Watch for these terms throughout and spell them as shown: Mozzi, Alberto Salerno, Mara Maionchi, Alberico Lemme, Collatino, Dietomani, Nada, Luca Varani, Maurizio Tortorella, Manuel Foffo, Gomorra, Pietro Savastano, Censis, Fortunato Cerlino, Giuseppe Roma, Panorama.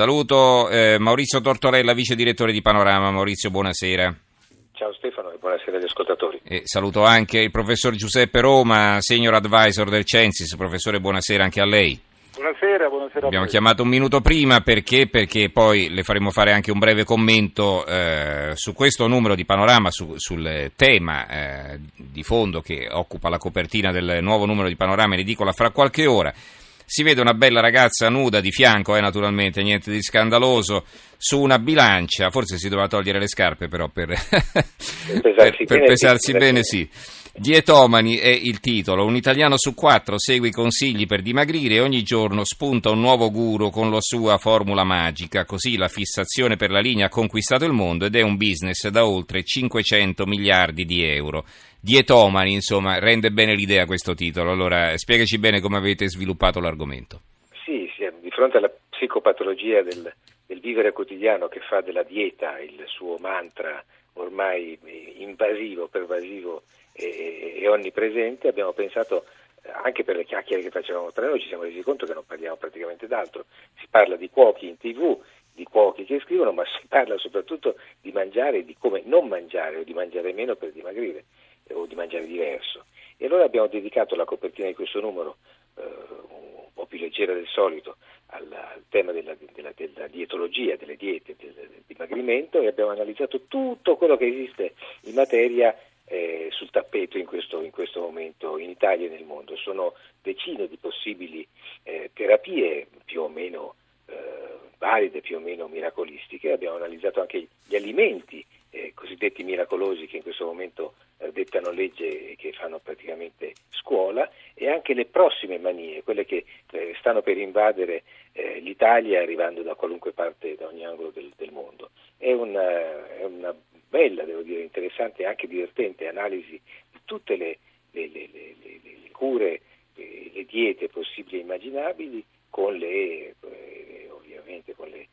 Saluto Maurizio Tortorella, vice direttore di Panorama. Maurizio, buonasera. Ciao Stefano e buonasera agli ascoltatori. E saluto anche il professor Giuseppe Roma, senior advisor del Censis. Professore, buonasera anche a lei. Buonasera. Abbiamo chiamato un minuto prima perché poi le faremo fare anche un breve commento su questo numero di Panorama, sul tema di fondo che occupa la copertina del nuovo numero di Panorama in edicola fra qualche ora. Si vede una bella ragazza nuda di fianco, naturalmente, niente di scandaloso, su una bilancia. Forse si doveva togliere le scarpe però per pesarsi bene. Dietomani è il titolo. Un italiano su 4 segue i consigli per dimagrire e ogni giorno spunta un nuovo guru con la sua formula magica. Così la fissazione per la linea ha conquistato il mondo ed è un business da oltre 500 miliardi di euro. Dietomani, insomma, rende bene l'idea questo titolo. Allora, spiegaci bene come avete sviluppato l'argomento. Sì, siamo di fronte alla psicopatologia del vivere quotidiano che fa della dieta il suo mantra ormai invasivo, pervasivo e onnipresente. Abbiamo pensato, anche per le chiacchiere che facevamo tra noi, ci siamo resi conto che non parliamo praticamente d'altro. Si parla di cuochi in TV, di cuochi che scrivono, ma si parla soprattutto di mangiare e di come non mangiare o di mangiare meno per dimagrire o di mangiare diverso. E allora abbiamo dedicato la copertina di questo numero, un po' più leggera del solito, al tema della dietologia, delle diete, del dimagrimento, e abbiamo analizzato tutto quello che esiste in materia sul tappeto in questo momento in Italia e nel mondo. Sono decine di possibili terapie più o meno valide, più o meno miracolistiche. Abbiamo analizzato anche gli alimenti cosiddetti miracolosi che in questo momento dettano legge e che fanno praticamente scuola, e anche le prossime manie, quelle che stanno per invadere l'Italia arrivando da qualunque parte, da ogni angolo del mondo. È una bella, devo dire, interessante e anche divertente analisi di tutte le cure, le diete possibili e immaginabili, con ovviamente con le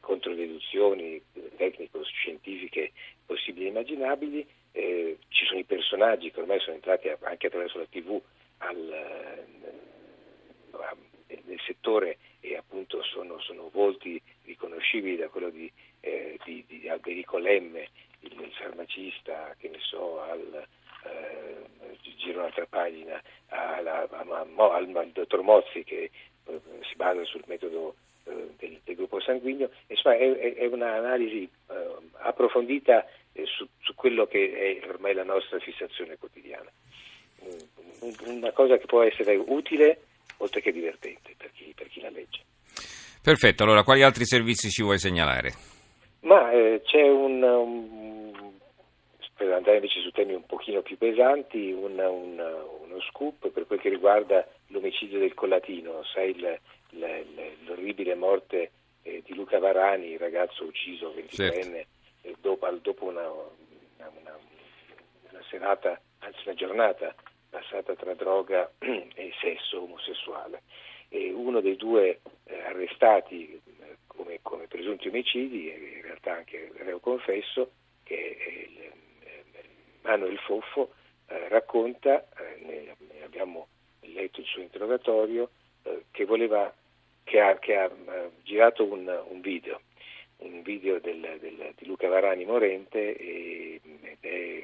controdeduzioni tecnico-scientifiche possibili e immaginabili. Ci sono i personaggi che ormai sono entrati anche attraverso la TV nel settore, e appunto sono volti riconoscibili, da quello di Alberico Lemme, il farmacista, che ne so, giro un'altra pagina, al dottor Mozzi, che si basa sul metodo del gruppo sanguigno. Insomma, è un'analisi approfondita su quello che è ormai la nostra fissazione quotidiana. Una cosa che può essere utile, oltre che divertente, per chi la legge. Perfetto, allora quali altri servizi ci vuoi segnalare? Ma c'è per andare invece su temi un pochino più pesanti, uno scoop per quel che riguarda l'omicidio del Collatino. Sai l'orribile morte di Luca Varani, il ragazzo ucciso 23enne, certo, dopo una serata, anzi una giornata passata tra droga e sesso omosessuale. E uno dei due arrestati come presunti omicidi, in realtà anche reo confesso, che Manuel Foffo racconta, ne abbiamo letto il suo interrogatorio, che ha girato un video di Luca Varani morente, ed è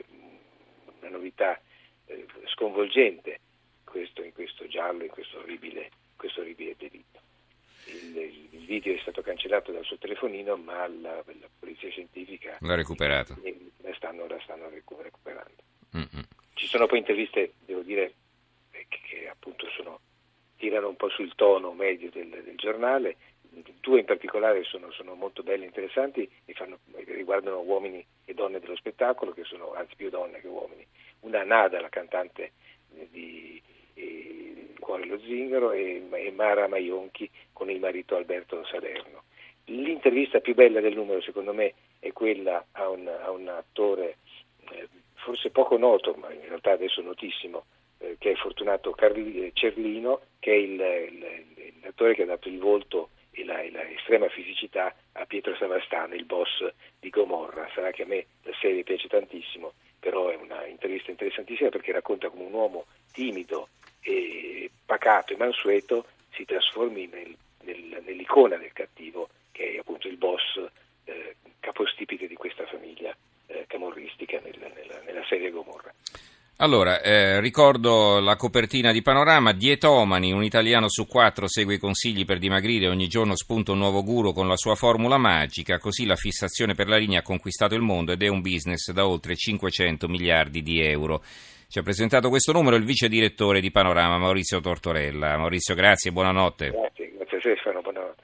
una novità sconvolgente questo orribile delitto. Il video è stato cancellato dal suo telefonino, ma la polizia scientifica l'ha recuperato, la stanno recuperando. Mm-hmm. Ci sono poi interviste, devo dire, che appunto tirano un po' sul tono medio del giornale. Due in particolare sono molto belle e interessanti, riguardano uomini e donne dello spettacolo, che sono anzi più donne che uomini. Una Nada, la cantante di Cuore lo Zingaro, e Mara Maionchi con il marito Alberto Salerno. L'intervista più bella del numero, secondo me, è quella a un attore forse poco noto, ma in realtà adesso notissimo, che è Fortunato Cerlino, che è l'attore che ha dato il volto e la estrema fisicità a Pietro Savastano, il boss di Gomorra. Sarà che a me la serie piace tantissimo, però è una intervista interessantissima, perché racconta come un uomo timido e pacato e mansueto si trasformi nell'icona del cattivo, Allora, ricordo la copertina di Panorama, Dietomani, un italiano su 4 segue i consigli per dimagrire, ogni giorno spunta un nuovo guru con la sua formula magica, così la fissazione per la linea ha conquistato il mondo ed è un business da oltre 500 miliardi di euro. Ci ha presentato questo numero il vice direttore di Panorama, Maurizio Tortorella. Maurizio, grazie e buonanotte. Grazie, grazie Stefano, buonanotte.